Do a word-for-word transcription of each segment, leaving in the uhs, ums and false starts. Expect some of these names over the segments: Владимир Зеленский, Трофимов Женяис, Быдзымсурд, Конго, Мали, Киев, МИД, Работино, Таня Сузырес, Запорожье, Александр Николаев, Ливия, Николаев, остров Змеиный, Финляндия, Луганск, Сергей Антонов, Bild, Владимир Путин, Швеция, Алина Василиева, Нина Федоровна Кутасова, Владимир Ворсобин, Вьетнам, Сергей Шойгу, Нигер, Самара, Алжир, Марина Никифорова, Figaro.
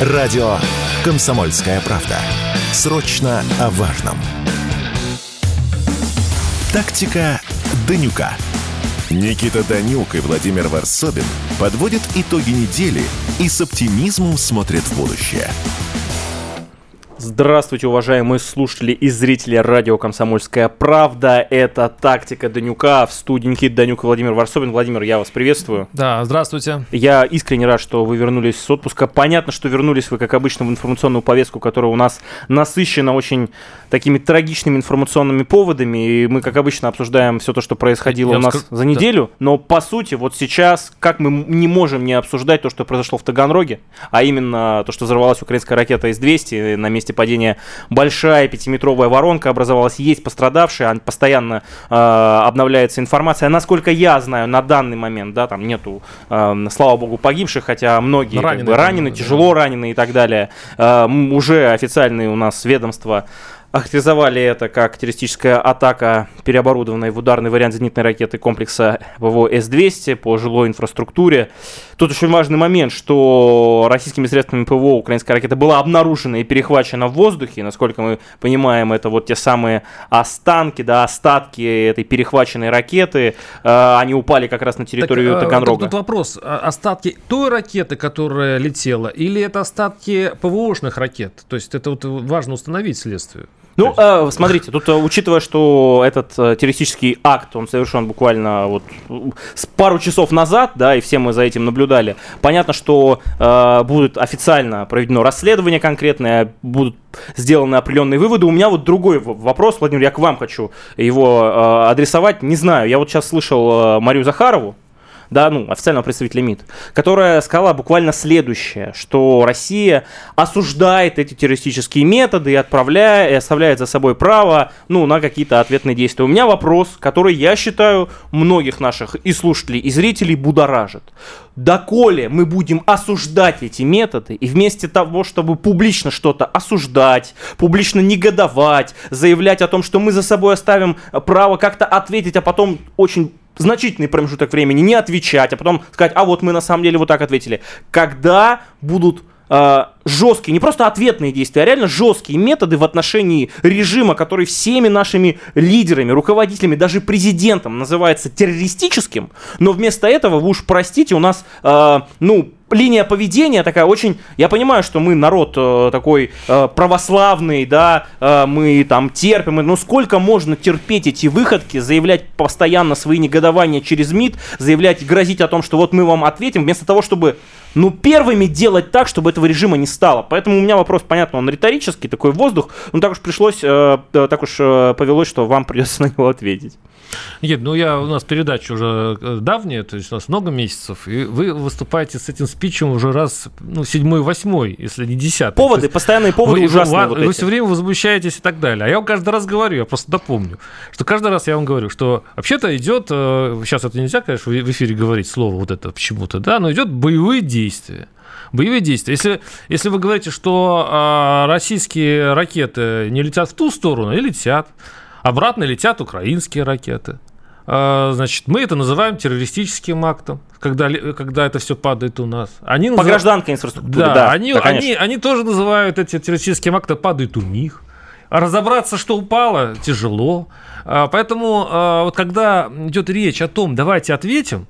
Радио «Комсомольская правда». Срочно о важном. Тактика Данюка. Никита Данюк и Владимир Ворсобин подводят итоги недели и с оптимизмом смотрят в будущее. Здравствуйте, уважаемые слушатели и зрители радио «Комсомольская правда». Это «Тактика Данюка». В студии Никита Данюк и Владимир Ворсобин. Владимир, я вас приветствую. Да, здравствуйте. Я искренне рад, что вы вернулись с отпуска. Понятно, что вернулись вы, как обычно, в информационную повестку, которая у нас насыщена очень такими трагичными информационными поводами. И мы, как обычно, обсуждаем все то, что происходило я у нас скр... за неделю. Да. Но, по сути, вот сейчас, как мы не можем не обсуждать то, что произошло в Таганроге, а именно то, что взорвалась украинская ракета эс двести на месте падения большая пятиметровая воронка образовалась, есть пострадавшие, постоянно э, обновляется информация. Насколько я знаю, на данный момент, да, там нету, э, слава богу, погибших, хотя многие ранены, как бы, ранены да, тяжело да. ранены и так далее. Э, уже официальные у нас ведомства охарактеризовали это как террористическая атака, переоборудованная в ударный вариант зенитной ракеты комплекса ВВО эс двести по жилой инфраструктуре. Тут очень важный момент, что российскими средствами ПВО украинская ракета была обнаружена и перехвачена в воздухе. Насколько мы понимаем, это вот те самые останки, да, остатки этой перехваченной ракеты. Они упали как раз на территорию так, Таганрога. Так, тут вопрос. Остатки той ракеты, которая летела, или это остатки ПВОшных ракет? То есть это вот важно установить следствию. Ну, э, смотрите, тут, учитывая, что этот э, террористический акт, он совершен буквально вот с пару часов назад, да, и все мы за этим наблюдали, понятно, что э, будет официально проведено расследование конкретное, будут сделаны определенные выводы. У меня вот другой вопрос, Владимир, я к вам хочу его э, адресовать, не знаю, я вот сейчас слышал э, Марию Захарову, да, ну, официального представителя МИД, которая сказала буквально следующее, что Россия осуждает эти террористические методы и, отправляя, и оставляет за собой право, ну, на какие-то ответные действия. У меня вопрос, который, я считаю, многих наших и слушателей, и зрителей будоражит. Доколе мы будем осуждать эти методы, и вместо того, чтобы публично что-то осуждать, публично негодовать, заявлять о том, что мы за собой оставим право как-то ответить, а потом очень значительный промежуток времени не отвечать, а потом сказать, а вот мы на самом деле вот так ответили. Когда будут э, жесткие, не просто ответные действия, а реально жесткие методы в отношении режима, который всеми нашими лидерами, руководителями, даже президентом называется террористическим, но вместо этого, вы уж простите, у нас, э, ну, линия поведения такая очень... Я понимаю, что мы народ э, такой э, православный, да, э, мы там терпим, но сколько можно терпеть эти выходки, заявлять постоянно свои негодования через МИД, заявлять, грозить о том, что вот мы вам ответим, вместо того, чтобы, ну, первыми делать так, чтобы этого режима не стало. Поэтому у меня вопрос, понятно, он риторический, такой воздух, но так уж пришлось, э, так уж э, повелось, что вам придется на него ответить. Нет, ну я, у нас передача уже давняя, то есть у нас много месяцев, и вы выступаете с этим спичем уже раз, ну, седьмой, восьмой, если не десятый. Поводы, есть, постоянные поводы вы, ужасные. Вы, вот вы все время возмущаетесь и так далее. А я вам каждый раз говорю, я просто напомню, что каждый раз я вам говорю, что вообще-то идет, сейчас это нельзя, конечно, в эфире говорить слово вот это почему-то, да, но идет боевые действия. Боевые действия. Если, если вы говорите, что э, российские ракеты не летят в ту сторону, и летят. Обратно летят украинские ракеты. Значит, мы это называем террористическим актом, когда, когда это все падает у нас. Они называют... По гражданской инфраструктуре, да. да они, да они, они тоже называют эти террористические акты, падают у них. А разобраться, что упало, тяжело. Поэтому вот когда идет речь о том, давайте ответим,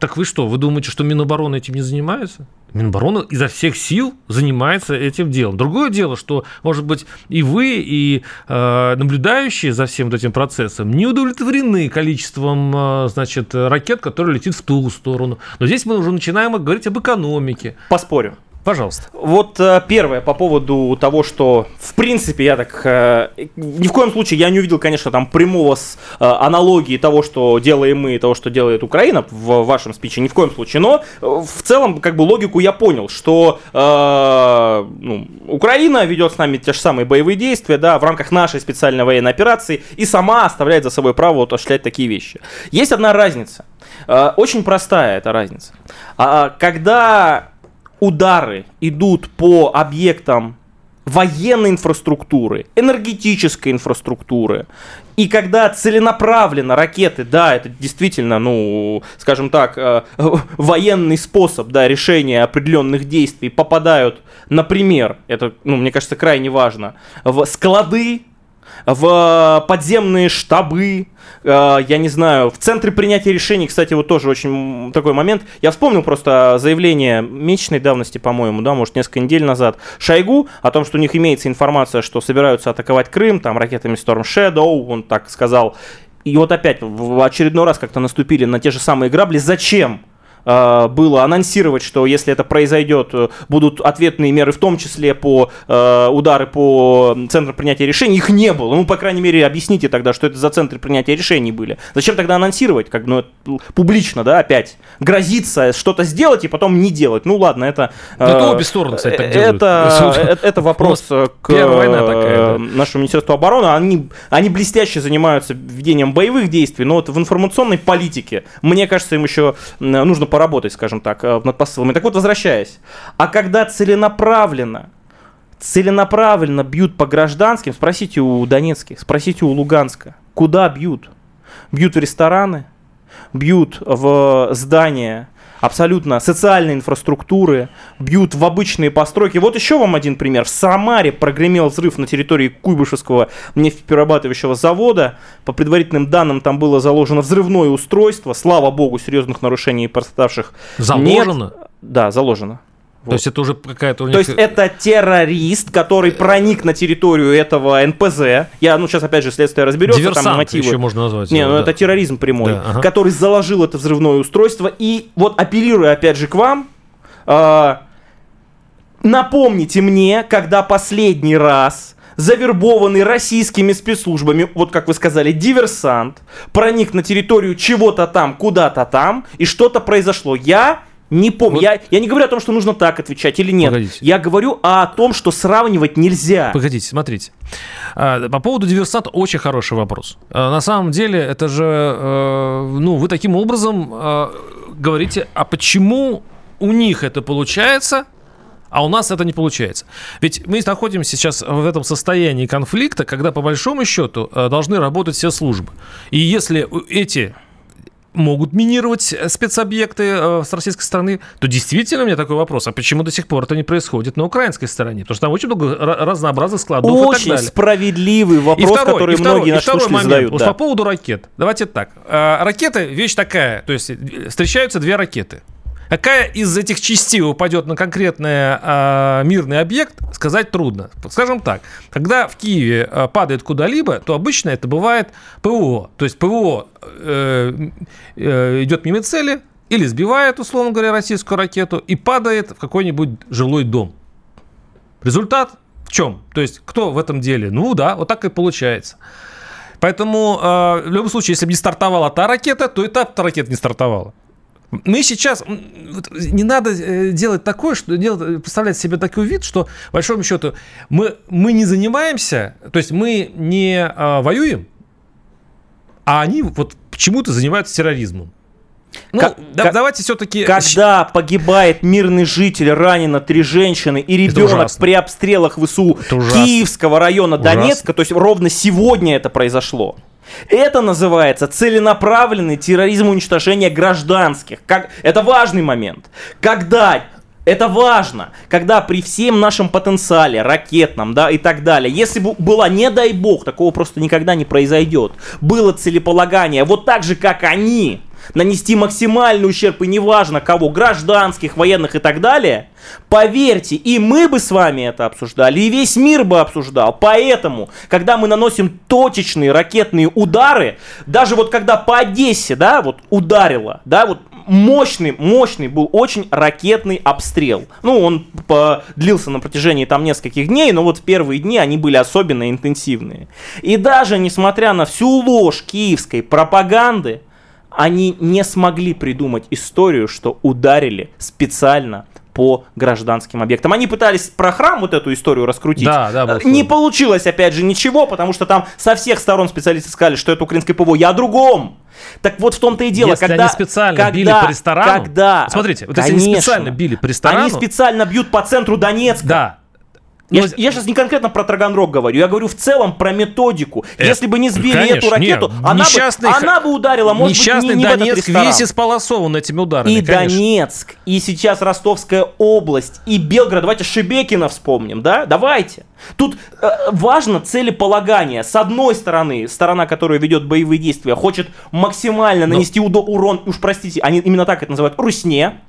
так вы что, вы думаете, что Минобороны этим не занимаются? Минобороны изо всех сил занимается этим делом. Другое дело, что, может быть, и вы, и э, наблюдающие за всем этим процессом не удовлетворены количеством э, значит, ракет, которые летит в ту сторону. Но здесь мы уже начинаем говорить об экономике. Поспорю. Пожалуйста. Вот первое по поводу того, что, в принципе, я так... Э, ни в коем случае я не увидел, конечно, там прямого с, э, аналогии того, что делаем мы, и того, что делает Украина в вашем спиче, ни в коем случае. Но э, в целом, как бы, логику я понял, что э, ну, Украина ведет с нами те же самые боевые действия, да, в рамках нашей специальной военной операции, и сама оставляет за собой право вот, осуществлять такие вещи. Есть одна разница. Э, очень простая эта разница. А, когда... Удары идут по объектам военной инфраструктуры, энергетической инфраструктуры. И когда целенаправленно ракеты, да, это действительно, ну, скажем так, э, э, военный способ, да, решения определенных действий, попадают, например, это, ну, мне кажется, крайне важно, в склады, в подземные штабы, э, я не знаю, в центре принятия решений, кстати, вот тоже очень такой момент. Я вспомнил просто заявление месячной давности, по-моему, да, может, несколько недель назад, Шойгу о том, что у них имеется информация, что собираются атаковать Крым, там, ракетами Storm Shadow, он так сказал. И вот опять в очередной раз как-то наступили на те же самые грабли. Зачем было анонсировать, что если это произойдет, будут ответные меры, в том числе по э, удары по центру принятия решений? Их не было. Ну, по крайней мере, объясните тогда, что это за центры принятия решений были. Зачем тогда анонсировать? Как, ну, публично, да, опять грозиться что-то сделать и потом не делать. Ну, ладно, это... Э, это обе стороны, кстати, так делают. Это, это вопрос к такая, да. нашему Министерству обороны. Они, они блестяще занимаются ведением боевых действий, но вот в информационной политике, мне кажется, им еще нужно по работать, скажем так, над посылами. Так вот, возвращаясь. А когда целенаправленно, целенаправленно бьют по гражданским, спросите у донецких, спросите у Луганска, куда бьют? Бьют в рестораны, бьют в здания абсолютно социальной инфраструктуры, бьют в обычные постройки. Вот еще вам один пример. В Самаре прогремел взрыв на территории Куйбышевского нефтеперерабатывающего завода. По предварительным данным, там было заложено взрывное устройство. Слава богу, серьезных нарушений пострадавших заложено? Нет. Да, заложено. Вот. То есть это уже какая-то... То есть это террорист, который проник на территорию этого эн пэ зэ. Я, ну, сейчас опять же следствие разберется. Диверсант там мотивы. Еще можно назвать. Не, его, ну да. Это терроризм прямой, да, ага. который заложил это взрывное устройство. И вот, апеллируя опять же к вам, э, напомните мне, когда последний раз завербованный российскими спецслужбами, вот как вы сказали, диверсант проник на территорию чего-то там, куда-то там, и что-то произошло. Я... Не помню. Вот. Я, я не говорю о том, что нужно так отвечать или нет. Погодите. Я говорю о том, что сравнивать нельзя. Погодите, смотрите. По поводу диверсанта очень хороший вопрос. На самом деле, это же... Ну, вы таким образом говорите, а почему у них это получается, а у нас это не получается? Ведь мы находимся сейчас в этом состоянии конфликта, когда, по большому счету, должны работать все службы. И если эти... могут минировать спецобъекты э, с российской стороны, то действительно у меня такой вопрос, а почему до сих пор это не происходит на украинской стороне? Потому что там очень много р- разнообразных складов очень и так далее. Очень справедливый вопрос, и второй, который и второй, многие наши слушатели задают. Да. По поводу ракет. Давайте так. А, ракеты вещь такая, то есть встречаются две ракеты. Какая из этих частей упадет на конкретный э, мирный объект, сказать трудно. Скажем так, когда в Киеве э, падает куда-либо, то обычно это бывает ПВО. То есть ПВО э, э, идет мимо цели или сбивает, условно говоря, российскую ракету и падает в какой-нибудь жилой дом. Результат в чем? То есть кто в этом деле? Ну да, вот так и получается. Поэтому э, в любом случае, если бы не стартовала та ракета, то и та ракета не стартовала. Мы сейчас... Не надо делать такое, что делать, представлять себе такой вид, что, по большому счету, мы, мы не занимаемся, то есть мы не а, воюем, а они вот почему-то занимаются терроризмом. Ну, как, да, давайте все-таки... Когда погибает мирный житель, ранено три женщины и ребенок при обстрелах ВСУ Киевского района ужасно. Донецка, то есть ровно сегодня это произошло. Это называется целенаправленный терроризм уничтожения гражданских. Как... Это важный момент. Когда... Это важно, когда при всем нашем потенциале, ракетном, да, и так далее, если бы было, не дай бог, такого просто никогда не произойдет, было целеполагание, вот так же, как они, нанести максимальный ущерб, и неважно кого, гражданских, военных и так далее, поверьте, и мы бы с вами это обсуждали, и весь мир бы обсуждал. Поэтому, когда мы наносим точечные ракетные удары, даже вот когда по Одессе, да, вот ударило, да, вот, Мощный, мощный был очень ракетный обстрел. Ну, он длился на протяжении там нескольких дней, но вот в первые дни они были особенно интенсивные. И даже несмотря на всю ложь киевской пропаганды, они не смогли придумать историю, что ударили специально по гражданским объектам. Они пытались про храм вот эту историю раскрутить. Да, да, не получилось, опять же, ничего, потому что там со всех сторон специалисты сказали, что это украинское ПВО. Я о другом. Так вот в том-то и дело. Если когда, они специально когда, били по ресторану... Когда, смотрите, вот если они специально били по ресторану... Они специально бьют по центру Донецка. Да. Я, ну, я сейчас не конкретно про Таганрог говорю, я говорю в целом про методику. Э, Если бы не сбили конечно, эту ракету, нет, она, бы, она бы ударила, может быть, не, не Донецк, в этот ресторан. Несчастный Донецк весь исполосован этими ударами, и конечно. Донецк, и сейчас Ростовская область, и Белгород. Давайте Шебекина вспомним, да? Давайте. Тут э, важно целеполагание. С одной стороны, сторона, которая ведет боевые действия, хочет максимально нанести Но... урон, уж простите, они именно так это называют, Русне.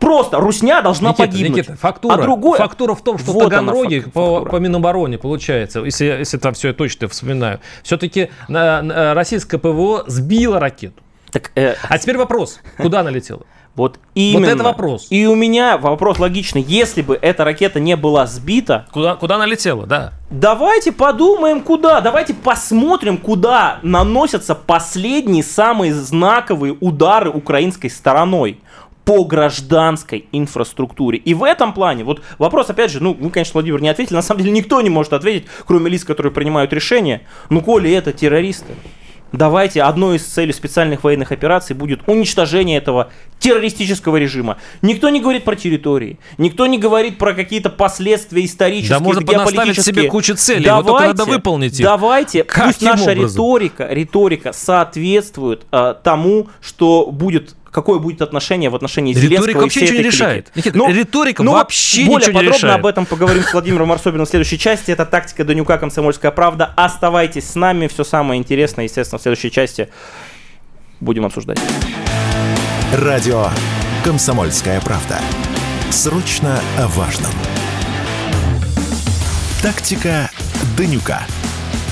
Просто Русня должна Никита, погибнуть. Никита, фактура, а другое... фактура в том, что вот в Таганроге фак... по, по Минобороне, получается, если, если там все я точно вспоминаю, все-таки на, на, российское ПВО сбило ракету. Так, э... А теперь вопрос, куда она летела? Вот, вот это вопрос. И у меня вопрос логичный. Если бы эта ракета не была сбита... Куда, куда она летела, да? Давайте подумаем, куда. Давайте посмотрим, куда наносятся последние самые знаковые удары украинской стороной. По гражданской инфраструктуре. И в этом плане, вот вопрос, опять же, ну, вы, конечно, Владимир, не ответили, на самом деле никто не может ответить, кроме лиц, которые принимают решения, ну, коли это террористы, давайте одной из целей специальных военных операций будет уничтожение этого террористического режима. Никто не говорит про территории, никто не говорит про какие-то последствия исторические, да, можно геополитические. Себе кучу целей, давайте, вот только надо выполнить их. Давайте, Каким пусть наша образом? риторика, риторика соответствует э, тому, что будет... Какое будет отношение в отношении Зеленского риторика и всей этой крики? Решает. Никита, но, риторика но вообще ничего не решает. Более подробно об этом поговорим с Владимиром Ворсобиным в следующей части. Это «Тактика Данюка», «Комсомольская правда». Оставайтесь с нами. Все самое интересное, естественно, в следующей части будем обсуждать. Радио «Комсомольская правда». Срочно о важном. «Тактика Данюка».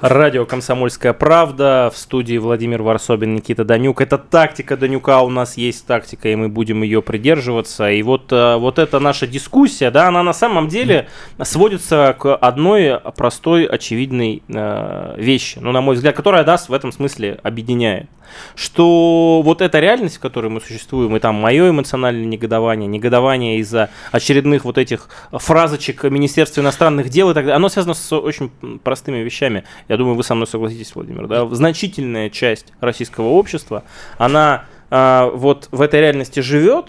Радио «Комсомольская правда». В студии Владимир Ворсобин, Никита Данюк. Это «Тактика Данюка». У нас есть тактика, и мы будем ее придерживаться. И вот, вот эта наша дискуссия, да, она на самом деле сводится к одной простой, очевидной э, вещи, ну, на мой взгляд, которая нас в этом смысле объединяет. Что вот эта реальность, в которой мы существуем, и там мое эмоциональное негодование, негодование из-за очередных вот этих фразочек Министерства иностранных дел и так далее, оно связано с очень простыми вещами. Я думаю, вы со мной согласитесь, Владимир, да? Значительная часть российского общества, она э, вот в этой реальности живет,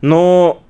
но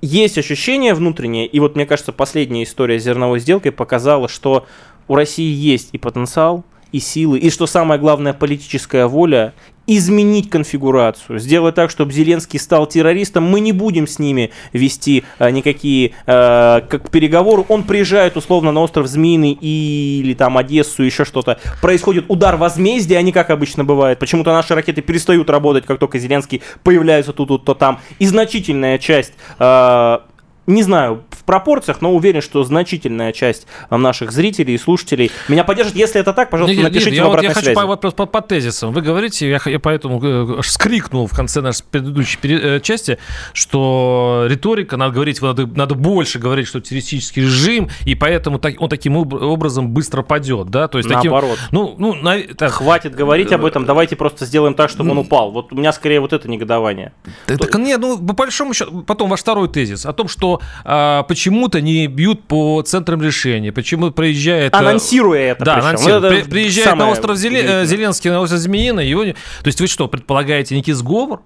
есть ощущение внутреннее, и вот мне кажется, последняя история с зерновой сделкой показала, что у России есть и потенциал, и силы, и, что самое главное, политическая воля изменить конфигурацию, сделать так, чтобы Зеленский стал террористом. Мы не будем с ними вести а, никакие а, как переговоры. Он приезжает условно на остров Змеиный и, или там Одессу, еще что-то. Происходит удар возмездия, а не как обычно бывает. Почему-то наши ракеты перестают работать, как только Зеленский появляется то тут, то там. И значительная часть... А, не знаю в пропорциях, но уверен, что значительная часть наших зрителей и слушателей меня поддержит. Если это так, пожалуйста, нет, напишите нет, в обратной я связи. Я хочу по, по, по тезисам. Вы говорите, я, я поэтому скрикнул в конце нашей предыдущей пере, э, части, что риторика, надо говорить, надо, надо больше говорить, что террористический режим, и поэтому так, он таким образом быстро падет. Да? То есть, наоборот. Таким, ну, ну, на, так, Хватит говорить об этом, давайте просто сделаем так, чтобы ну, он упал. Вот у меня скорее вот это негодование. Так, То... так нет, ну, по большому счету, потом ваш второй тезис о том, что А, почему-то не бьют по центрам решения. Почему приезжает... Анонсируя это. Да, анонсируя. Это приезжает на остров Зеле... Зеленский, на остров Змеиный. Его... То есть вы что, предполагаете некий сговор?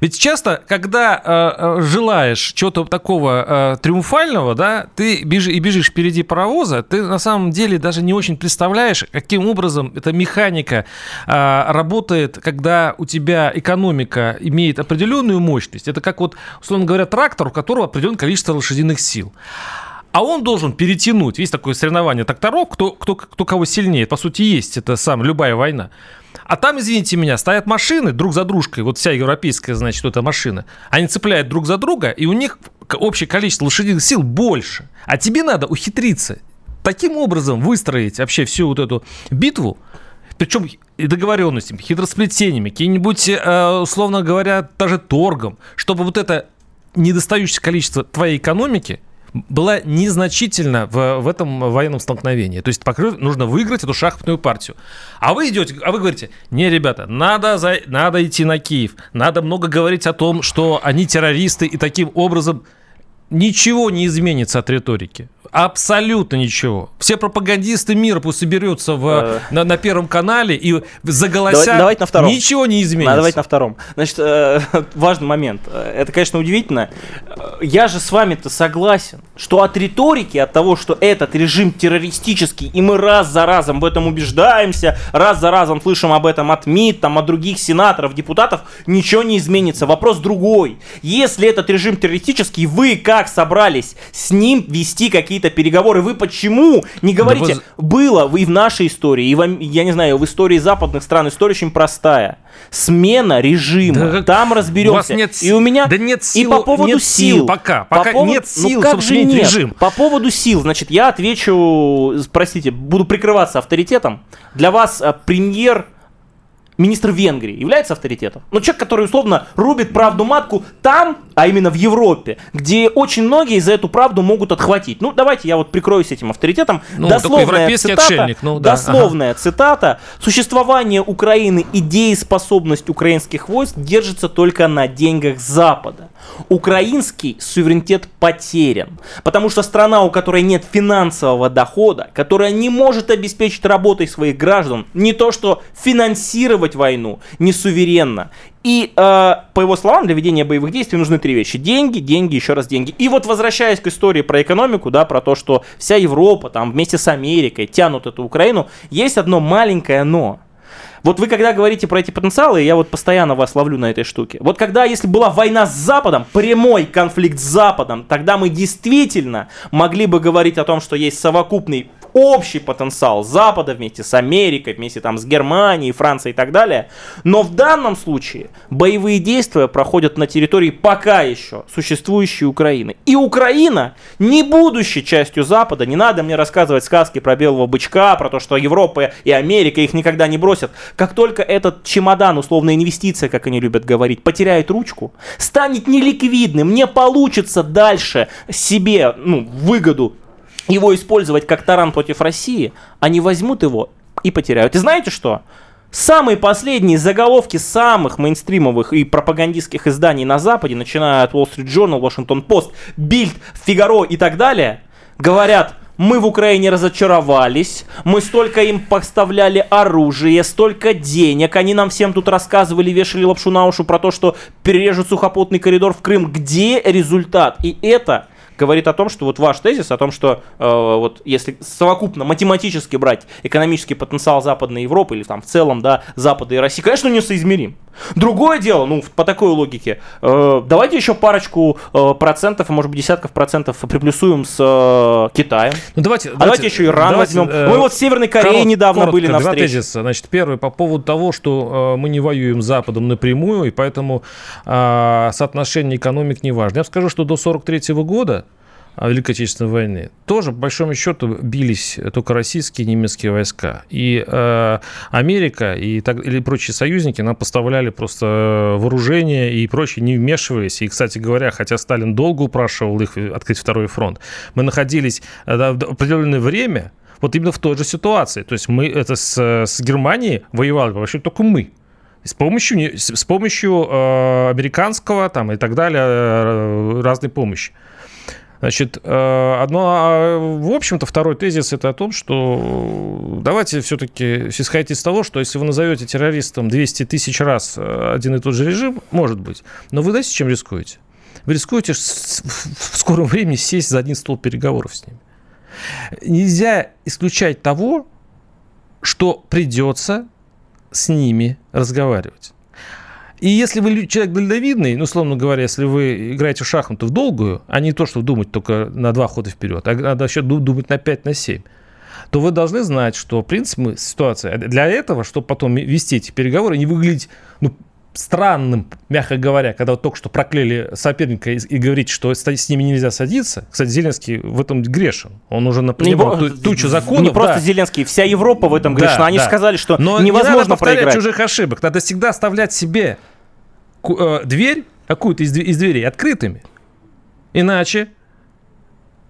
Ведь часто, когда э, желаешь чего-то такого э, триумфального, да, ты бежи, и бежишь впереди паровоза, ты на самом деле даже не очень представляешь, каким образом эта механика э, работает, когда у тебя экономика имеет определенную мощность. Это как, вот, условно говоря, трактор, у которого определенное количество лошадиных сил. А он должен перетянуть. Есть такое соревнование тракторов, кто, кто, кто кого сильнее. По сути, есть это сам любая война. А там, извините меня, стоят машины друг за дружкой. Вот вся европейская, значит, эта машина. Они цепляют друг за друга, и у них общее количество лошадиных сил больше. А тебе надо ухитриться таким образом выстроить вообще всю вот эту битву, причем договоренностями, хитросплетениями, какие-нибудь, условно говоря, даже торгом, чтобы вот это недостающее количество твоей экономики была незначительна в, в этом военном столкновении. То есть покрыв, нужно выиграть эту шахматную партию. А вы идете, а вы говорите, не, ребята, надо, за, надо идти на Киев, надо много говорить о том, что они террористы, и таким образом ничего не изменится от риторики. Абсолютно ничего. Все пропагандисты мира пусть соберутся в, на, на Первом канале и заголосят. Давайте, давайте на втором. Ничего не изменится. Давайте на втором. Значит, э, важный момент. Это, конечно, удивительно. Я же с вами-то согласен, что от риторики, от того, что этот режим террористический, и мы раз за разом в этом убеждаемся, раз за разом слышим об этом от МИД, там, от других сенаторов, депутатов, ничего не изменится. Вопрос другой. Если этот режим террористический, вы как собрались с ним вести какие-то переговоры? Вы почему не говорите? Да вы... Было вы в нашей истории, и вам, я не знаю, в истории западных стран история очень простая. Смена режима. Да, там разберемся. У нет... И у меня... Да нет сил. И по поводу нет сил. сил. Пока. Пока по поводу... нет сил, ну, как же нет? Режим. По поводу сил, значит, я отвечу, простите, буду прикрываться авторитетом. Для вас премьер... министр Венгрии является авторитетом. Но человек, который условно рубит правду матку там, а именно в Европе, где очень многие за эту правду могут отхватить. Ну, давайте я вот прикроюсь этим авторитетом. Ну, дословная цитата, ну, да, дословная ага. цитата. Существование Украины и дееспособность украинских войск держится только на деньгах Запада. Украинский суверенитет потерян, потому что страна, у которой нет финансового дохода, которая не может обеспечить работой своих граждан, не то что финансировать войну, не суверенно. И, э, по его словам, для ведения боевых действий нужны три вещи. Деньги, деньги, еще раз деньги. И вот, возвращаясь к истории про экономику, да, про то, что вся Европа там вместе с Америкой тянут эту Украину, есть одно маленькое «но». Вот вы когда говорите про эти потенциалы, я вот постоянно вас ловлю на этой штуке. Вот когда, если была война с Западом, прямой конфликт с Западом, тогда мы действительно могли бы говорить о том, что есть совокупный общий потенциал Запада вместе с Америкой, вместе там с Германией, Францией и так далее. Но в данном случае боевые действия проходят на территории пока еще существующей Украины. И Украина, не будучи частью Запада, не надо мне рассказывать сказки про белого бычка, про то, что Европа и Америка их никогда не бросят. Как только этот чемодан, условно инвестиция, как они любят говорить, потеряет ручку, станет неликвидным, не получится дальше себе, ну, выгоду его использовать как таран против России, они возьмут его и потеряют. И знаете что? Самые последние заголовки самых мейнстримовых и пропагандистских изданий на Западе, начиная от Wall Street Journal, Washington Post, Bild, Figaro и так далее, говорят: мы в Украине разочаровались, мы столько им поставляли оружие, столько денег, они нам всем тут рассказывали, вешали лапшу на уши про то, что перережут сухопутный коридор в Крым. Где результат? И это говорит о том, что вот ваш тезис о том, что э, вот если совокупно математически брать экономический потенциал Западной Европы или там в целом, да, Запада и России, конечно, несоизмерим. Другое дело, ну, по такой логике, э, давайте еще парочку э, процентов, может быть, десятков процентов приплюсуем с э, Китаем. Ну, давайте, а давайте, давайте еще Иран давайте, возьмем. Э, Мы вот в Северной Корее коротко, недавно коротко, были на встрече. Два тезиса. Значит, первый по поводу того, что э, мы не воюем с Западом напрямую, и поэтому э, соотношение экономик не важно. Я вам скажу, что до сорок третьего года Великой Отечественной войны тоже, по большому счету, бились только российские и немецкие войска. И э, Америка и, так, или прочие союзники нам поставляли просто вооружение и прочее, не вмешиваясь. И, кстати говоря, хотя Сталин долго упрашивал их открыть второй фронт, мы находились да, в определенное время вот именно в той же ситуации. То есть мы это с, с Германией воевали вообще только мы. С помощью, с помощью э, американского там, и так далее э, разной помощи. Значит, одно, в общем-то, второй тезис – это о том, что давайте все-таки исходить из того, что если вы назовете террористом двести тысяч раз один и тот же режим, может быть, но вы знаете, чем рискуете? Вы рискуете в скором времени сесть за один стол переговоров с ними. Нельзя исключать того, что придется с ними разговаривать. И если вы человек дальновидный, ну, условно говоря, если вы играете в шахматы в долгую, а не то, что думать только на два хода вперед, а надо еще думать на пять, на семь, то вы должны знать, что, в принципе, ситуация для этого, чтобы потом вести эти переговоры, не выглядеть, ну, странным, мягко говоря, когда вот только что проклеили соперника и, и говорить, что с ними нельзя садиться. Кстати, Зеленский в этом грешен. Он уже напрямую ту, тучу законов. Не да. просто Зеленский, вся Европа в этом грешна. Да, Они да. же сказали, что но невозможно не надо повторять проиграть. Чужих ошибок. Надо всегда оставлять себе дверь, какую-то из, из дверей, открытыми. Иначе,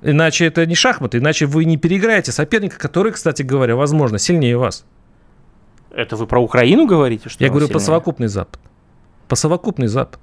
иначе это не шахматы, иначе вы не переиграете соперника, который, кстати говоря, возможно, сильнее вас. Это вы про Украину говорите? Что Я говорю сильнее? Про совокупный Запад. По совокупный Запад.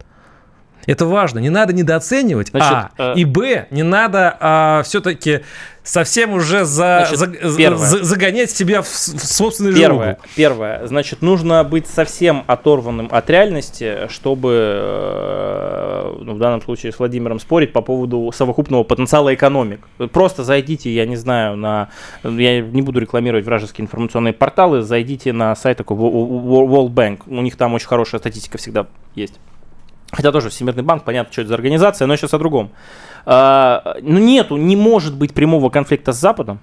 Это важно. Не надо недооценивать, Значит, а, э... и, б, не надо а, все-таки совсем уже за, значит, за, за, загонять себя в, в собственную жиру. Первое. Значит, нужно быть совсем оторванным от реальности, чтобы, ну, в данном случае с Владимиром спорить по поводу совокупного потенциала экономик. Просто зайдите, я не знаю, на... Я не буду рекламировать вражеские информационные порталы, зайдите на сайт такой World Bank. У них там очень хорошая статистика всегда есть. Хотя тоже Всемирный банк, понятно, что это за организация, но сейчас о другом. А, ну нету, не может быть прямого конфликта с Западом.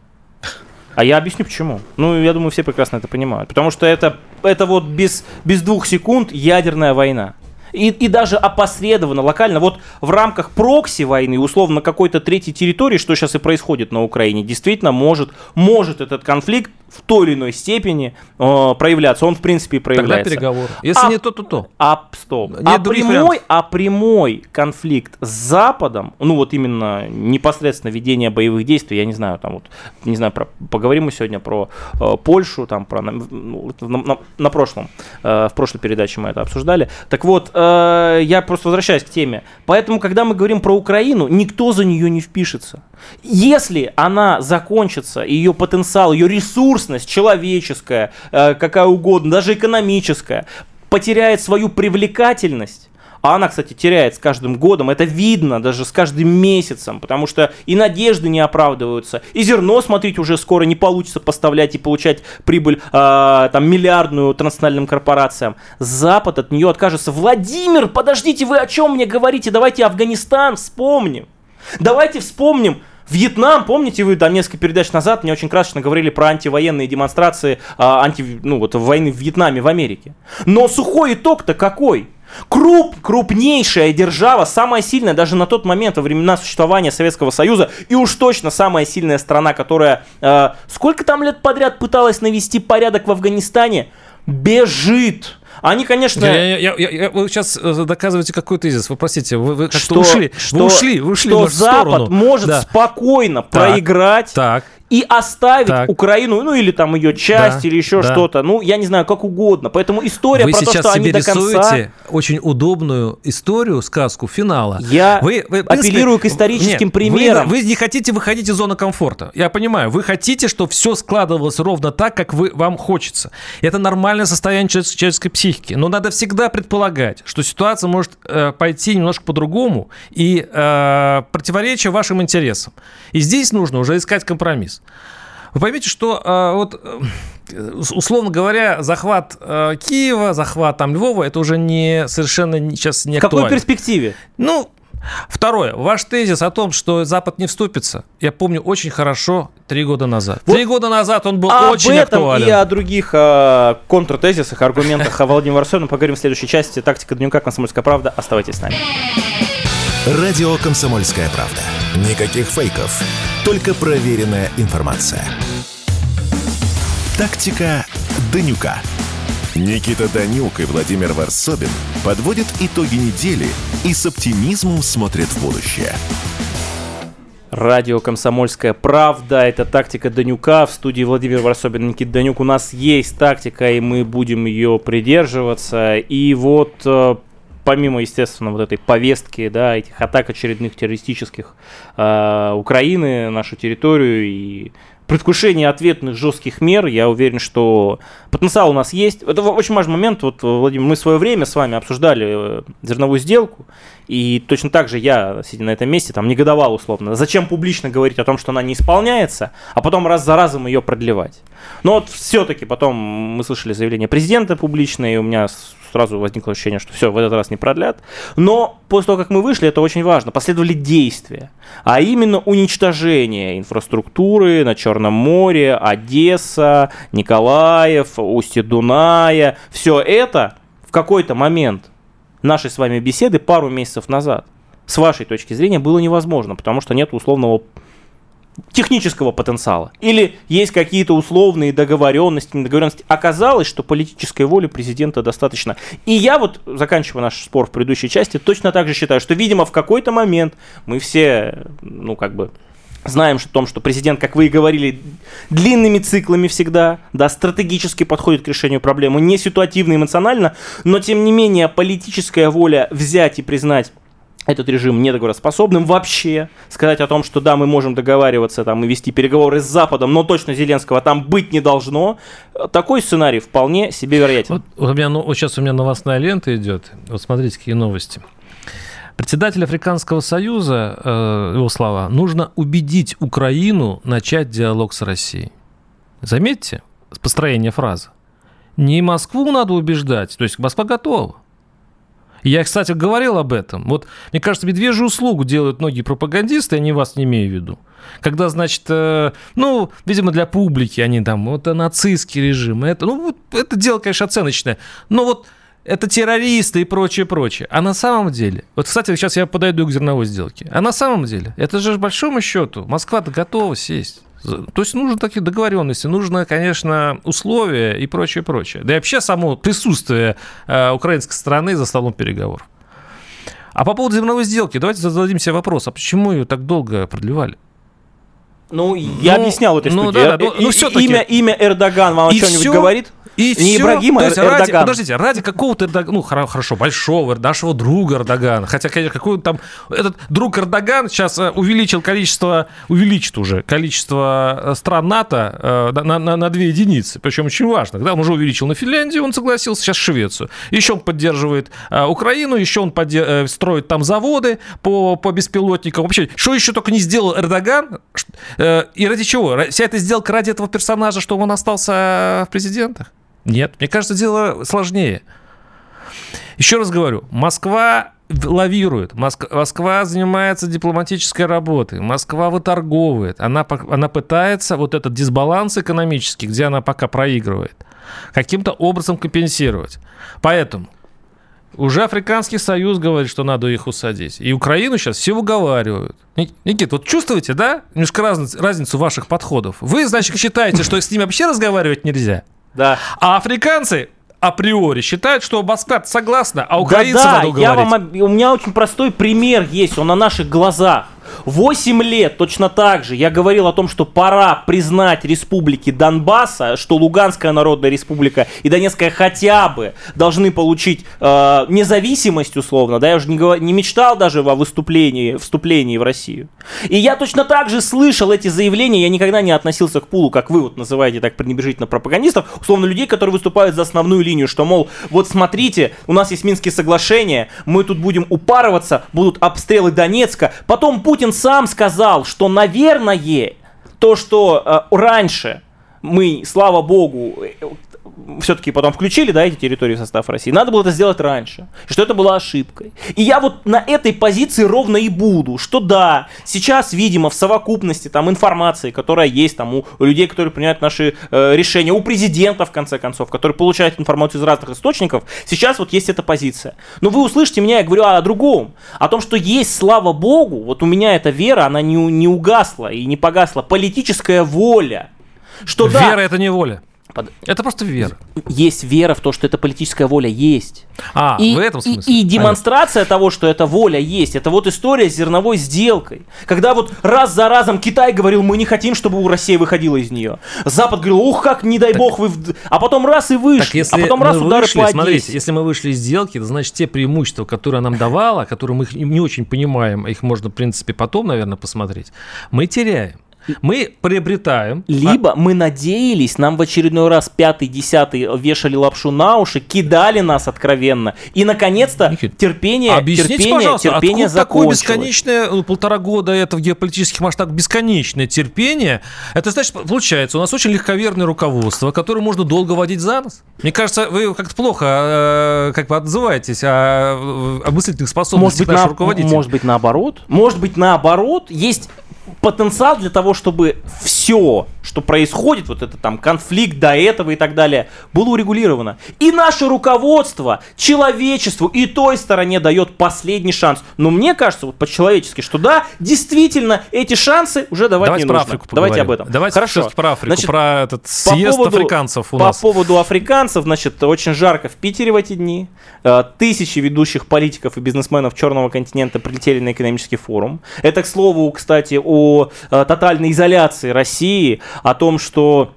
А я объясню почему. Ну, я думаю, все прекрасно это понимают. Потому что это, это вот без, без двух секунд ядерная война. И, и даже опосредованно, локально, вот в рамках прокси-войны, условно, какой-то третьей территории, что сейчас и происходит на Украине, действительно может, может этот конфликт в той или иной степени э, проявляться. Он, в принципе, и проявляется. Тогда переговор. Если а, не то, то то. А, стоп. А прямой, а прямой конфликт с Западом, ну вот именно непосредственно ведение боевых действий, я не знаю, там вот, не знаю, про, поговорим мы сегодня про э, Польшу, там про, на, на, на прошлом, э, в прошлой передаче мы это обсуждали. Так вот, э, я просто возвращаюсь к теме. Поэтому, когда мы говорим про Украину, никто за нее не впишется. Если она закончится, ее потенциал, ее ресурс, человеческая, какая угодно, даже экономическая, потеряет свою привлекательность, а она, кстати, теряет с каждым годом, это видно даже с каждым месяцем, потому что и надежды не оправдываются, и зерно, смотрите, уже скоро не получится поставлять и получать прибыль э, там, миллиардную транснациональным корпорациям. Запад от нее откажется. Владимир, подождите, вы о чем мне говорите? Давайте Афганистан вспомним. Давайте вспомним Вьетнам, помните, вы там несколько передач назад мне очень красочно говорили про антивоенные демонстрации, а, анти, ну, вот, войны в Вьетнаме, в Америке. Но сухой итог-то какой? Круп, крупнейшая держава, самая сильная даже на тот момент, во времена существования Советского Союза, и уж точно самая сильная страна, которая э, сколько там лет подряд пыталась навести порядок в Афганистане, бежит. Они, конечно... Я, я, я, я, вы сейчас доказываете какой тезис, вы простите, вы, вы как-то ушли, что, вы ушли, вы ушли что в Запад сторону. Может да. спокойно так, проиграть так, и оставить так. Украину, ну или там ее часть, да, или еще да. что-то, ну я не знаю, как угодно. Поэтому история вы про то, что они до конца... Вы сейчас себе рисуете очень удобную историю, сказку финала. Я вы, вы, апеллирую принципе, к историческим нет, примерам. Вы, вы не хотите выходить из зоны комфорта, я понимаю, вы хотите, чтобы все складывалось ровно так, как вы, вам хочется. Это нормальное состояние человеческой психики. Но надо всегда предполагать, что ситуация может э, пойти немножко по-другому и э, противоречия вашим интересам. И здесь нужно уже искать компромисс. Вы поймите, что э, вот, э, условно говоря, захват э, Киева, захват там, Львова, это уже не, совершенно не, сейчас не актуально. В какой перспективе? Ну, второе. Ваш тезис о том, что Запад не вступится, я помню очень хорошо три года назад. Вот три года назад он был очень актуален. Об этом и о других э, контртезисах, аргументах о Владимире Ворсобине поговорим в следующей части. Тактика Данюка, Комсомольская правда. Оставайтесь с нами. Радио «Комсомольская правда». Никаких фейков, только проверенная информация. Тактика Данюка. Никита Данюк и Владимир Ворсобин подводят итоги недели и с оптимизмом смотрят в будущее. Радио «Комсомольская правда». Это тактика Данюка. В студии Владимир Ворсобин, Никита Данюк. У нас есть тактика, и мы будем ее придерживаться. И вот... помимо, естественно, вот этой повестки, да, этих атак очередных террористических э, Украины, нашу территорию и предвкушение ответных жестких мер, я уверен, что потенциал у нас есть. Это очень важный момент. Вот, Владимир, мы в свое время с вами обсуждали зерновую сделку, и точно так же я, сидя на этом месте, там негодовал условно. Зачем публично говорить о том, что она не исполняется, а потом раз за разом ее продлевать? Но вот все-таки потом мы слышали заявление президента публичное, и у меня... сразу возникло ощущение, что все, в этот раз не продлят. Но после того, как мы вышли, это очень важно, последовали действия. А именно уничтожение инфраструктуры на Черном море, Одесса, Николаев, устье Дуная. Все это в какой-то момент нашей с вами беседы пару месяцев назад, с вашей точки зрения, было невозможно, потому что нет условного... технического потенциала. Или есть какие-то условные договоренности, недоговоренности. Оказалось, что политической воли президента достаточно. И я вот, заканчивая наш спор в предыдущей части, точно так же считаю, что, видимо, в какой-то момент мы все, ну, как бы, знаем о том, что президент, как вы и говорили, длинными циклами всегда, да, стратегически подходит к решению проблемы, не ситуативно, эмоционально, но, тем не менее, политическая воля взять и признать этот режим недоговороспособным вообще. Сказать о том, что да, мы можем договариваться там, и вести переговоры с Западом, но точно Зеленского там быть не должно. Такой сценарий вполне себе вероятен. Вот, у меня, ну, вот сейчас у меня новостная лента идет. Вот смотрите, какие новости. Председатель Африканского союза, э, его слова, нужно убедить Украину начать диалог с Россией. Заметьте построение фразы. Не Москву надо убеждать, то есть Москва готова. Я, кстати, говорил об этом. Вот, мне кажется, медвежью услугу делают многие пропагандисты, они вас не имею в виду. Когда, значит, э, ну, видимо, для публики они там, вот, нацистский режим, это, ну, вот, это дело, конечно, оценочное, но вот это террористы и прочее, прочее. А на самом деле, вот, кстати, сейчас я подойду к зерновой сделке, а на самом деле, это же, большому счету, Москва-то готова сесть. То есть нужны такие договоренности, нужно, конечно, условия и прочее, прочее. Да и вообще само присутствие э, украинской стороны за столом переговоров. А по поводу зерновой сделки, давайте зададим себе вопрос, а почему ее так долго продлевали? Ну, я ну, объяснял этой ну, студии. Да, да, и, ну, имя, имя Эрдоган вам и о чем-нибудь все, говорит? И не все. Ибрагима, а Эрдоган. Ради, подождите, ради какого-то Эрдогана, ну, хорошо, большого, нашего друга Эрдогана. Хотя, конечно, какой он там... Этот друг Эрдоган сейчас увеличил количество, увеличит уже количество стран НАТО э, на, на, на две единицы. Причем очень важно. Да, он уже увеличил на Финляндию, он согласился, сейчас Швецию. Еще он поддерживает э, Украину, еще он подде- э, строит там заводы по, по беспилотникам. Вообще, что еще только не сделал Эрдоган... И ради чего? Вся эта сделка ради этого персонажа, чтобы он остался в президентах? Нет. Мне кажется, дело сложнее. Еще раз говорю, Москва лавирует. Москва занимается дипломатической работой. Москва выторговывает. Она, она пытается вот этот дисбаланс экономический, где она пока проигрывает, каким-то образом компенсировать. Поэтому уже Африканский союз говорит, что надо их усадить. И Украину сейчас все уговаривают. Никит, вот чувствуете, да, немножко разницу ваших подходов? Вы, значит, считаете, что с ними вообще разговаривать нельзя? Да. А африканцы априори считают, что Москва согласна, а украинцы да, надо уговорить. Да, я вам, у меня очень простой пример есть, он на наших глазах. восемь лет точно так же я говорил о том, что пора признать республики Донбасса, что Луганская народная республика и Донецкая хотя бы должны получить э, независимость условно, да, я уже не, говор... не мечтал даже о выступлении, вступлении в Россию. И я точно так же слышал эти заявления, я никогда не относился к пулу, как вы вот называете так пренебрежительно пропагандистов, условно людей, которые выступают за основную линию, что, мол, вот смотрите, у нас есть Минские соглашения, мы тут будем упарываться, будут обстрелы Донецка, потом Путин Путин сам сказал, что, наверное, то, что э, раньше мы, слава богу, все-таки потом включили, да, эти территории в состав России, надо было это сделать раньше, что это была ошибкой. И я вот на этой позиции ровно и буду, что да, сейчас, видимо, в совокупности там информации, которая есть там у, у людей, которые принимают наши э, решения, у президента, в конце концов, который получает информацию из разных источников, сейчас вот есть эта позиция. Но вы услышите меня, я говорю о, о другом, о том, что есть, слава богу, вот у меня эта вера, она не, не угасла и не погасла, политическая воля. Что вера да, это не воля. Под... Это просто вера. Есть вера в то, что эта политическая воля есть. А, и, в этом смысле. И, и демонстрация а того, что эта воля есть, это вот история с зерновой сделкой. Когда вот раз за разом Китай говорил, мы не хотим, чтобы Россия выходила из нее. Запад говорил, ух, как, не дай так, бог, вы... А потом раз и вышли, а потом раз вышли, удары по Одессе. Смотрите, если мы вышли из сделки, то значит те преимущества, которые нам давала, которые мы не очень понимаем, их можно, в принципе, потом, наверное, посмотреть, мы теряем. Мы приобретаем. Либо а... мы надеялись, нам в очередной раз пятый, десятый вешали лапшу на уши, кидали нас откровенно. И, наконец-то, Никит, терпение, объясните, терпение, терпение закончилось. Такое бесконечное, ну, полтора года это в геополитических масштабах бесконечное терпение. Это значит, получается, у нас очень легковерное руководство, которое можно долго водить за нос. Мне кажется, вы как-то плохо э, как бы отзываетесь о, о мыслительных способностях нашего на... руководителя. Может быть, наоборот. Может быть, наоборот. Есть... потенциал для того, чтобы все, что происходит, вот это там конфликт до этого и так далее, было урегулировано. И наше руководство человечеству и той стороне дает последний шанс. Но мне кажется, вот по-человечески, что да, действительно, эти шансы уже давать Давайте не нужно. Давайте про Африку поговорим. Давайте об этом. Давайте Хорошо. про Африку, значит, про этот съезд по поводу, африканцев у по нас. По поводу африканцев, значит, очень жарко в Питере в эти дни. Тысячи ведущих политиков и бизнесменов Черного континента прилетели на экономический форум. Это, к слову, кстати, о э, тотальной изоляции России, о том, что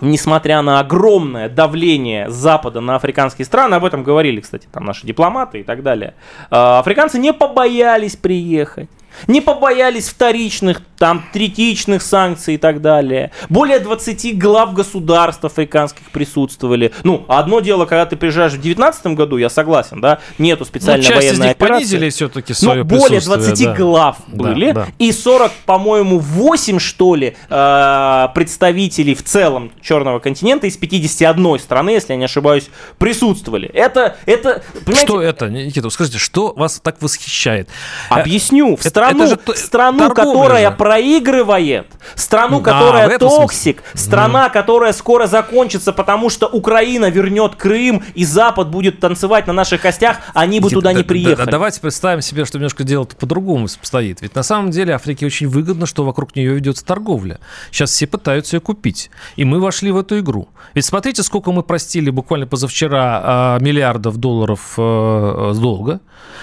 несмотря на огромное давление Запада на африканские страны, об этом говорили, кстати, там наши дипломаты и так далее, африканцы не побоялись приехать, не побоялись вторичных, там, третичных санкций и так далее. Более двадцати глав государств африканских присутствовали. Ну, одно дело, когда ты приезжаешь в девятнадцатом году, я согласен, да, нету специальной ну, военной операции. Понизили все-таки свое присутствие. Но более двадцати да. глав были, да, да. и сорок, по-моему, восемь, что ли, представителей в целом Черного континента из пятидесяти одной страны, если я не ошибаюсь, присутствовали. Это, это, понимаете... Что это, Никита, скажите, что вас так восхищает? Объясню. В стране Страну, это же страну которая же. проигрывает, страну, ну, которая а, токсик, смысле? страна, mm. которая скоро закончится, потому что Украина вернет Крым, и Запад будет танцевать на наших костях, они бы Нет, туда да, не приехали. Да, да, давайте представим себе, что немножко дело-то по-другому обстоит. Ведь на самом деле Африке очень выгодно, что вокруг нее ведется торговля. Сейчас все пытаются ее купить, и мы вошли в эту игру. Ведь смотрите, сколько мы простили буквально позавчера миллиардов долларов с долга.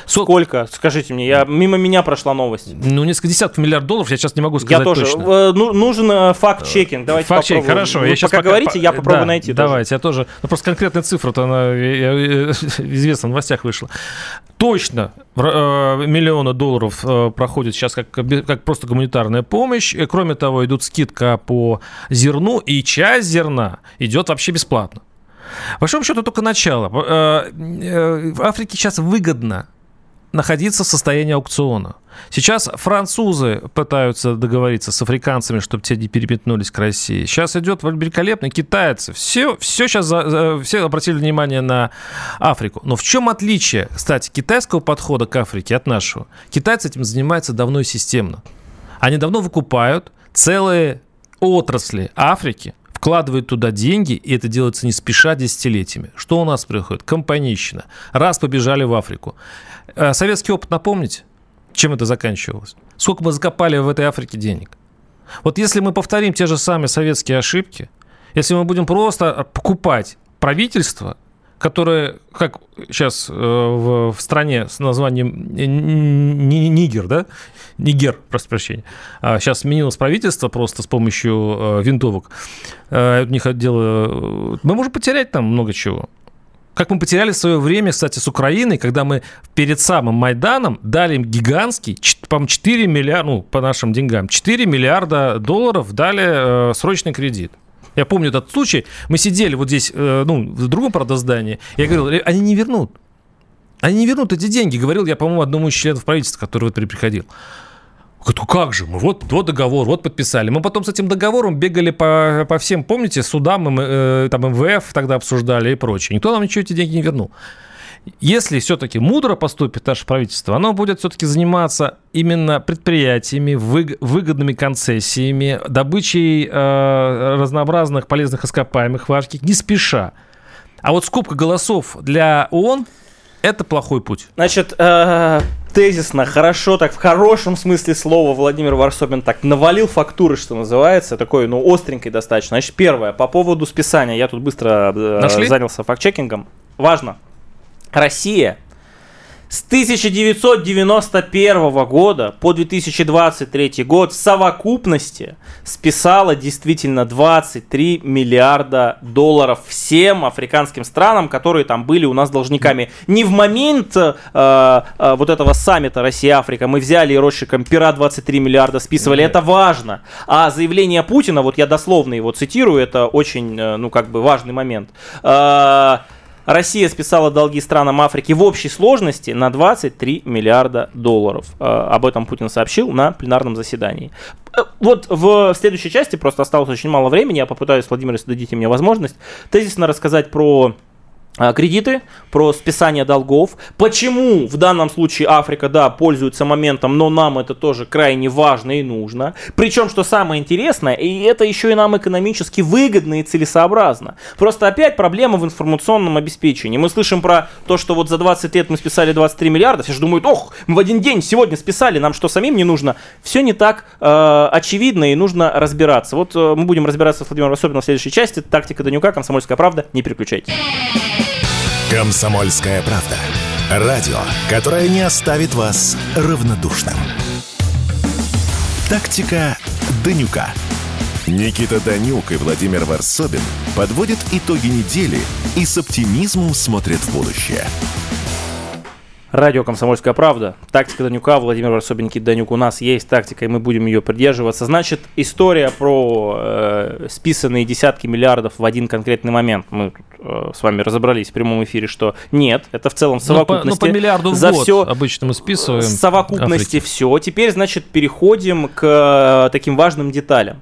Сколько? Скажите мне, я, мимо меня прошла новость. Ну, несколько десятков миллиардов долларов, я сейчас не могу сказать я тоже. точно. Э, ну, нужен факт-чекинг, давайте факт-чекинг. попробуем. Хорошо, Вы я пока сейчас говорите, по... я попробую да, найти. Давайте, тоже. я тоже. Ну, просто конкретная цифра-то, она известна, в новостях вышла. Точно э, миллиона долларов э, проходит сейчас как, как просто гуманитарная помощь. И, кроме того, идут скидка по зерну, и часть зерна идет вообще бесплатно. В большом счету, только начало. Э, э, в Африке сейчас выгодно находиться в состоянии аукциона. Сейчас французы пытаются договориться с африканцами, чтобы те не переметнулись к России. Сейчас идет великолепно, китайцы. Все, все сейчас за, все обратили внимание на Африку. Но в чем отличие, кстати, китайского подхода к Африке от нашего? Китайцы этим занимаются давно и системно. Они давно выкупают целые отрасли Африки, вкладывают туда деньги, и это делается не спеша, десятилетиями. Что у нас происходит? Компанейщина. Раз побежали в Африку. Советский опыт, напомните, чем это заканчивалось? Сколько мы закопали в этой Африке денег? Вот если мы повторим те же самые советские ошибки, если мы будем просто покупать правительство, которое, как сейчас в стране с названием Нигер, да? Нигер, прошу прощения. Сейчас сменилось правительство просто с помощью винтовок. У них отделы... Мы можем потерять там много чего. Как мы потеряли в свое время, кстати, с Украиной, когда мы перед самым Майданом дали им гигантский, по-моему, четыре миллиарда, ну, по нашим деньгам, четыре миллиарда долларов дали э, срочный кредит. Я помню этот случай. Мы сидели вот здесь, э, ну, в другом, правда, здании. Я говорил, они не вернут. Они не вернут эти деньги. Говорил я, по-моему, одному из членов правительства, который вот приходил. Говорю, как же мы? Вот, вот договор, вот подписали. Мы потом с этим договором бегали по, по всем, помните, судам, э, там эм вэ эф тогда обсуждали и прочее. Никто нам ничего эти деньги не вернул. Если все-таки мудро поступит наше правительство, оно будет все-таки заниматься именно предприятиями, вы, выгодными концессиями, добычей э, разнообразных полезных ископаемых в Африке, не спеша. А вот скупка голосов для ООН – это плохой путь. Значит... Э... тезисно, хорошо, так в хорошем смысле слова Владимир Ворсобин так навалил фактуры, что называется, такой, ну, остренькой достаточно. Значит, первое, по поводу списания, я тут быстро Нашли? занялся фактчекингом. Важно, Россия с тысяча девятьсот девяносто первого года по две тысячи двадцать третий год в совокупности списала действительно двадцать три миллиарда долларов всем африканским странам, которые там были у нас должниками. Не в момент э, э, вот этого саммита Россия-Африка мы взяли и росчерком пера двадцать три миллиарда списывали, Нет. это важно. А заявление Путина, вот я дословно его цитирую, это очень, э, ну как бы важный момент. Э, Россия списала долги странам Африки в общей сложности на двадцать три миллиарда долларов. Об этом Путин сообщил на пленарном заседании. Вот в следующей части, просто осталось очень мало времени, я попытаюсь, Владимир, если дадите мне возможность, тезисно рассказать про... кредиты, про списание долгов. Почему в данном случае Африка, да, пользуется моментом, но нам это тоже крайне важно и нужно. Причем, что самое интересное, и это еще и нам экономически выгодно и целесообразно. Просто опять проблема в информационном обеспечении. Мы слышим про то, что вот за двадцать лет мы списали двадцать три миллиарда, все же думают, ох, мы в один день сегодня списали, нам что, самим не нужно? Все не так э, очевидно и нужно разбираться. Вот э, мы будем разбираться с Владимиром Ворсобиным в следующей части. Тактика Данюка, Комсомольская правда, не переключайтесь. Комсомольская правда. Радио, которое не оставит вас равнодушным. Тактика Данюка. Никита Данюк и Владимир Ворсобин подводят итоги недели и с оптимизмом смотрят в будущее. Радио «Комсомольская правда». Тактика Данюка. Владимир Ворсобин, Никита Данюк. У нас есть тактика, и мы будем ее придерживаться. Значит, история про э, списанные десятки миллиардов в один конкретный момент. Мы э, с вами разобрались в прямом эфире, что нет, это в целом в совокупности. Ну, по, ну, по миллиарду в за год все, обычно мы списываем. В совокупности Африки. Все. Теперь, значит, переходим к э, таким важным деталям.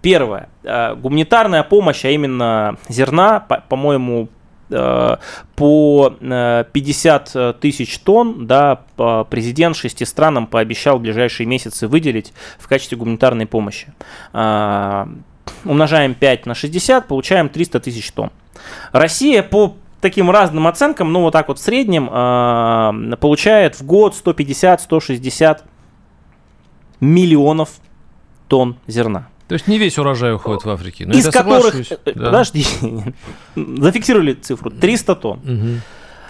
Первое. Э, гуманитарная помощь, а именно зерна, по, по-моему, по пятьдесят тысяч тонн, да, президент шести странам пообещал в ближайшие месяцы выделить в качестве гуманитарной помощи. Умножаем пять на шестьдесят, получаем триста тысяч тонн. Россия по таким разным оценкам, ну вот так вот в среднем, получает в год сто пятьдесят - сто шестьдесят миллионов тонн зерна. То есть не весь урожай уходит в Африке. Но из которых, подожди, зафиксировали цифру, триста тонн. Угу.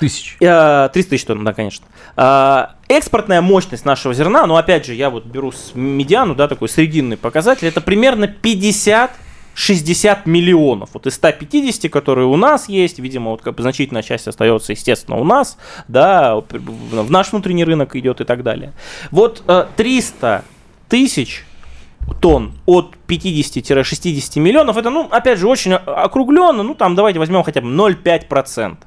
Тысяч. триста тысяч тонн, да, конечно. Экспортная мощность нашего зерна, ну опять же, я вот беру медиану, да, такой срединный показатель, это примерно пятьдесят - шестьдесят миллионов. Вот из ста пятидесяти, которые у нас есть, видимо, вот как бы значительная часть остается, естественно, у нас, да, в наш внутренний рынок идет и так далее. Вот триста тысяч тонн от пятидесяти - шестидесяти миллионов, это, ну, опять же, очень округленно, ну, там, давайте возьмем хотя бы ноль целых пять десятых процента,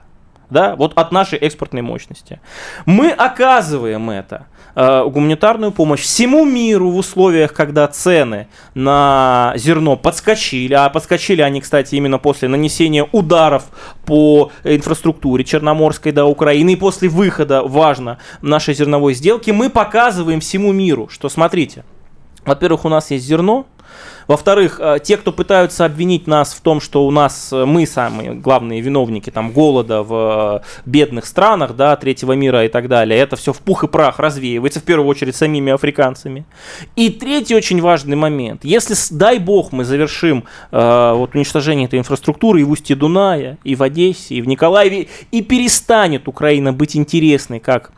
да, вот от нашей экспортной мощности. Мы оказываем это, э, гуманитарную помощь всему миру в условиях, когда цены на зерно подскочили, а подскочили они, кстати, именно после нанесения ударов по инфраструктуре черноморской, да, Украины, и после выхода, важно, нашей зерновой сделки, мы показываем всему миру, что, смотрите, во-первых, у нас есть зерно. Во-вторых, те, кто пытаются обвинить нас в том, что у нас мы самые главные виновники там, голода в бедных странах, да, третьего мира и так далее, это все в пух и прах развеивается, в первую очередь, самими африканцами. И третий очень важный момент. Если, дай бог, мы завершим э, вот, уничтожение этой инфраструктуры и в устье Дуная, и в Одессе, и в Николаеве, и перестанет Украина быть интересной, как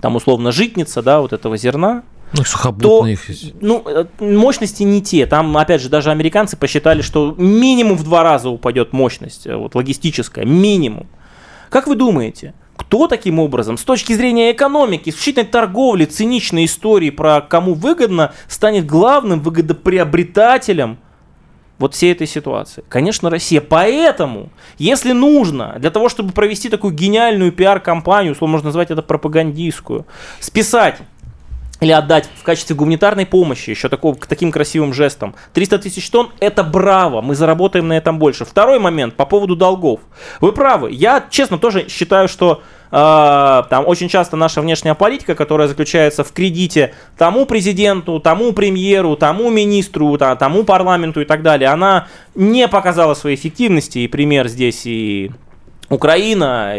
там условно житница, да, вот этого зерна, ну, сухопутные их есть. Ну, мощности не те. Там, опять же, даже американцы посчитали, что минимум в два раза упадет мощность, вот, логистическая, минимум. Как вы думаете, кто таким образом, с точки зрения экономики, исключительной торговли, циничной истории про кому выгодно, станет главным выгодоприобретателем вот всей этой ситуации? Конечно, Россия. Поэтому, если нужно, для того, чтобы провести такую гениальную пиар-кампанию, условно можно назвать это пропагандистскую, списать или отдать в качестве гуманитарной помощи еще такого, таким красивым жестом триста тысяч тонн, это браво, мы заработаем на этом больше. Второй момент по поводу долгов. Вы правы, я честно тоже считаю, что э, там очень часто наша внешняя политика, которая заключается в кредите тому президенту, тому премьеру, тому министру, тому парламенту и так далее, она не показала своей эффективности, и пример здесь и... Украина,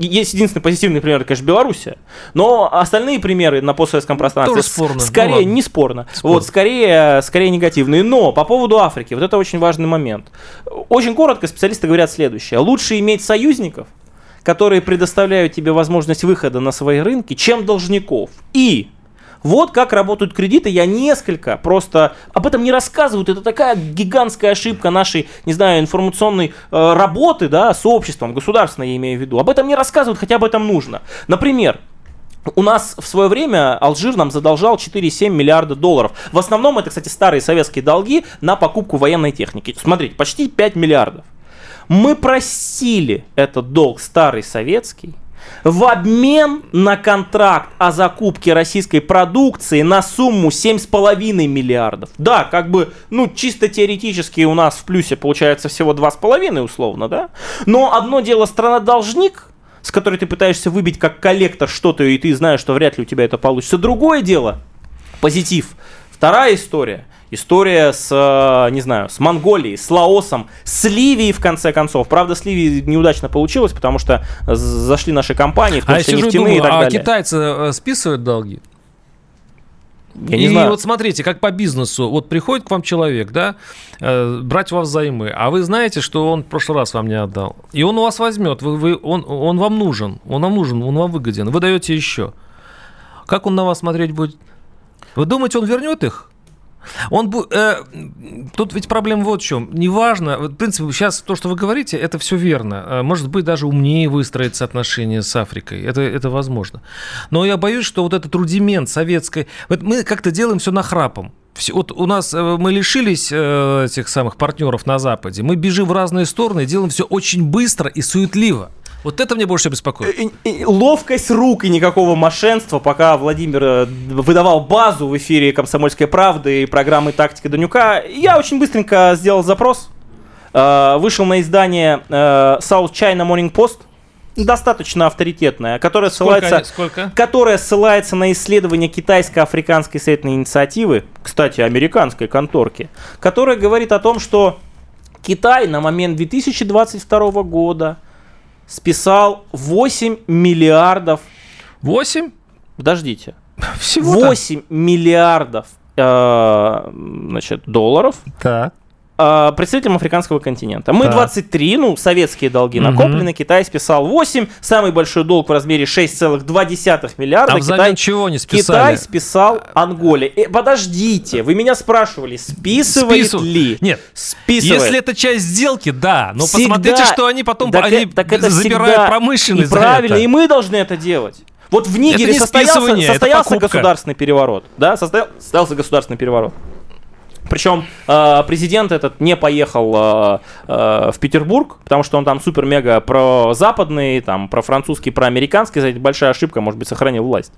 есть единственный позитивный пример, это, конечно, Белоруссия, но остальные примеры на постсоветском пространстве спорно. скорее, ну, не спорно, спорно. Вот, скорее, скорее негативные. Но по поводу Африки, вот это очень важный момент. Очень коротко специалисты говорят следующее. Лучше иметь союзников, которые предоставляют тебе возможность выхода на свои рынки, чем должников. И... Вот как работают кредиты, я несколько, просто об этом не рассказывают, это такая гигантская ошибка нашей, не знаю, информационной э, работы, да, с обществом, государственной я имею в виду, об этом не рассказывают, хотя об этом нужно. Например, у нас в свое время Алжир нам задолжал четыре целых семь десятых миллиарда долларов, в основном это, кстати, старые советские долги на покупку военной техники, смотрите, почти пять миллиардов. Мы простили этот долг старый советский, в обмен на контракт о закупке российской продукции на сумму семь целых пять десятых миллиардов. Да, как бы, ну, чисто теоретически у нас в плюсе получается всего два целых пять десятых условно, да? Но одно дело страна-должник, с которой ты пытаешься выбить как коллектор что-то, и ты знаешь, что вряд ли у тебя это получится. Другое дело, позитив. Вторая история. История с, не знаю, с Монголией, с Лаосом, с Ливией, в конце концов. Правда, с Ливией неудачно получилось, потому что зашли наши компании, в том числе нефтяные и так далее. А китайцы списывают долги? Я не и знаю. Вот смотрите, как по бизнесу. Вот приходит к вам человек, да, э, брать у вас взаймы, а вы знаете, что он в прошлый раз вам не отдал. И он у вас возьмет, вы, вы, он, он вам нужен, он вам нужен, он вам выгоден. Вы даете еще. Как он на вас смотреть будет? Вы думаете, он вернет их? Он, э, тут ведь проблема вот в чем. Неважно, в принципе, сейчас то, что вы говорите, это все верно. Может быть, даже умнее выстроится отношения с Африкой. Это, это возможно. Но я боюсь, что вот этот рудимент советской... Вот мы как-то делаем все нахрапом. Вот у нас мы лишились этих самых партнеров на Западе. Мы бежим в разные стороны, делаем все очень быстро и суетливо. Вот это мне больше всего беспокоит. Ловкость рук и никакого мошенства. Пока Владимир выдавал базу в эфире «Комсомольской правды» и программы «Тактика Данюка», я очень быстренько сделал запрос. Вышел на издание South China Morning Post, достаточно авторитетное, которое ссылается, сколько? которое ссылается на исследование китайско-африканской советной инициативы, кстати, американской конторки, которая говорит о том, что Китай на момент две тысячи двадцать второго года списал восемь миллиардов... восемь? Подождите. Всего-то? восемь миллиардов э, значит, долларов да. э, представителям африканского континента. Мы да. двадцать три, ну, советские долги угу. накоплены, Китай списал восемь, самый большой долг в размере шесть целых два десятых миллиарда. А взамен Китай, чего не списали? Китай списал Анголе. Э, подождите, вы меня спрашивали, списывает Списыв... ли? Нет, списывает. Если это часть сделки, да, но всегда... посмотрите, что они потом так, они так это забирают промышленность. И правильно, это. И мы должны это делать. Вот в Нигере состоялся, состоялся государственный переворот. Да, состоял, состоялся государственный переворот. Причем э, президент этот не поехал э, э, в Петербург, потому что он там супер-мега прозападный, там, профранцузский, проамериканский, за это большая ошибка, может быть, сохранил власть.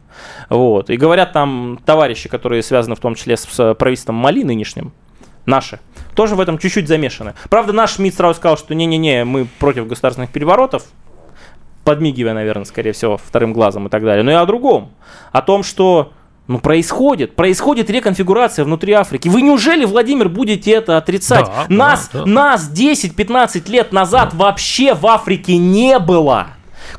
Вот. И говорят там товарищи, которые связаны в том числе с, с правительством Мали нынешним, наши, тоже в этом чуть-чуть замешаны. Правда, наш МИД сразу сказал, что не-не-не, мы против государственных переворотов, подмигивая, наверное, скорее всего, вторым глазом и так далее. Но и о другом, о том, что... Ну, происходит. Происходит реконфигурация внутри Африки. Вы неужели, Владимир, будете это отрицать? Да, нас, да, да. нас десять-пятнадцать лет назад да. вообще в Африке не было.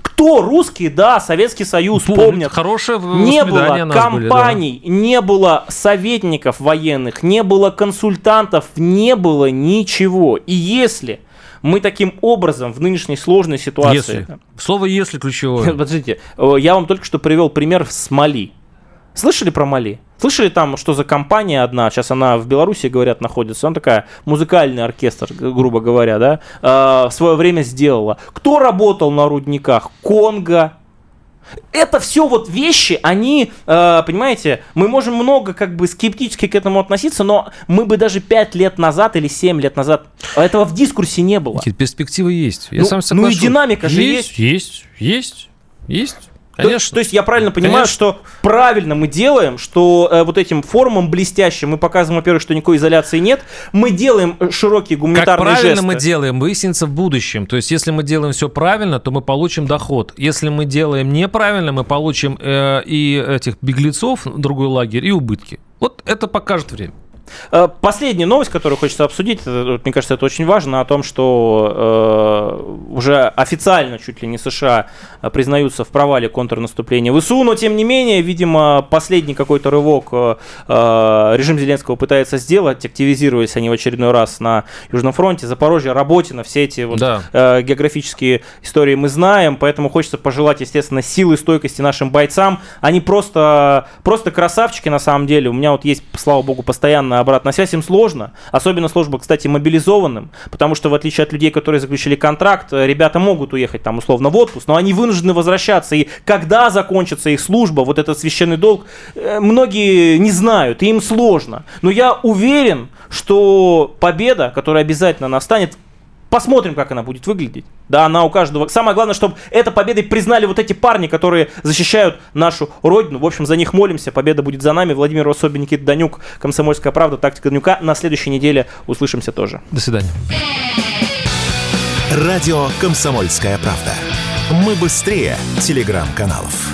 Кто? Русские, да, Советский Союз, Бу, помнят. Хорошее не было компаний, были, да. не было советников военных, не было консультантов, не было ничего. И если... Мы таким образом в нынешней сложной ситуации... Если. Слово «если» ключевое. Подождите, я вам только что привел пример с Мали. Слышали про Мали? Слышали там, что за компания одна, сейчас она в Беларуси, говорят, находится, она такая, музыкальный оркестр, грубо говоря, да, э, в свое время сделала. Кто работал на рудниках? Конго. Это все вот вещи, они, э, понимаете, мы можем много как бы скептически к этому относиться, но мы бы даже пять лет назад или семь лет назад этого в дискурсе не было. Нет, перспективы есть. Я ну, сам соглашу. Ну и динамика же есть. Есть, есть, есть. есть. Конечно. То, то есть я правильно понимаю, Конечно. что правильно мы делаем, что э, вот этим форумом блестящим мы показываем, во-первых, что никакой изоляции нет, мы делаем широкие гуманитарные жесты. Как правильно жесты. мы делаем, выяснится в будущем. То есть если мы делаем все правильно, то мы получим доход. Если мы делаем неправильно, мы получим э, и этих беглецов, другой лагерь, и убытки. Вот это покажет время. Последняя новость, которую хочется обсудить, это, мне кажется, это очень важно, о том, что э, уже официально чуть ли не США признаются в провале контрнаступления ВСУ, но тем не менее, видимо, последний какой-то рывок э, режим Зеленского пытается сделать, активизировались они в очередной раз на Южном фронте, Запорожье, Работино, все эти вот, да. э, географические истории мы знаем, поэтому хочется пожелать, естественно, силы и стойкости нашим бойцам, они просто, просто красавчики на самом деле, у меня вот есть, слава богу, постоянно обратная связь, им сложно. Особенно служба, кстати, мобилизованным, потому что в отличие от людей, которые заключили контракт, ребята могут уехать там условно в отпуск, но они вынуждены возвращаться. И когда закончится их служба, вот этот священный долг, многие не знают, и им сложно. Но я уверен, что победа, которая обязательно настанет, посмотрим, как она будет выглядеть. Да, она у каждого. Самое главное, чтобы это победой признали вот эти парни, которые защищают нашу родину. В общем, за них молимся. Победа будет за нами. Владимир Ворсобин, Никита Данюк, «Комсомольская правда», «Тактика Данюка». На следующей неделе услышимся тоже. До свидания. Радио «Комсомольская правда». Мы быстрее телеграм-каналов.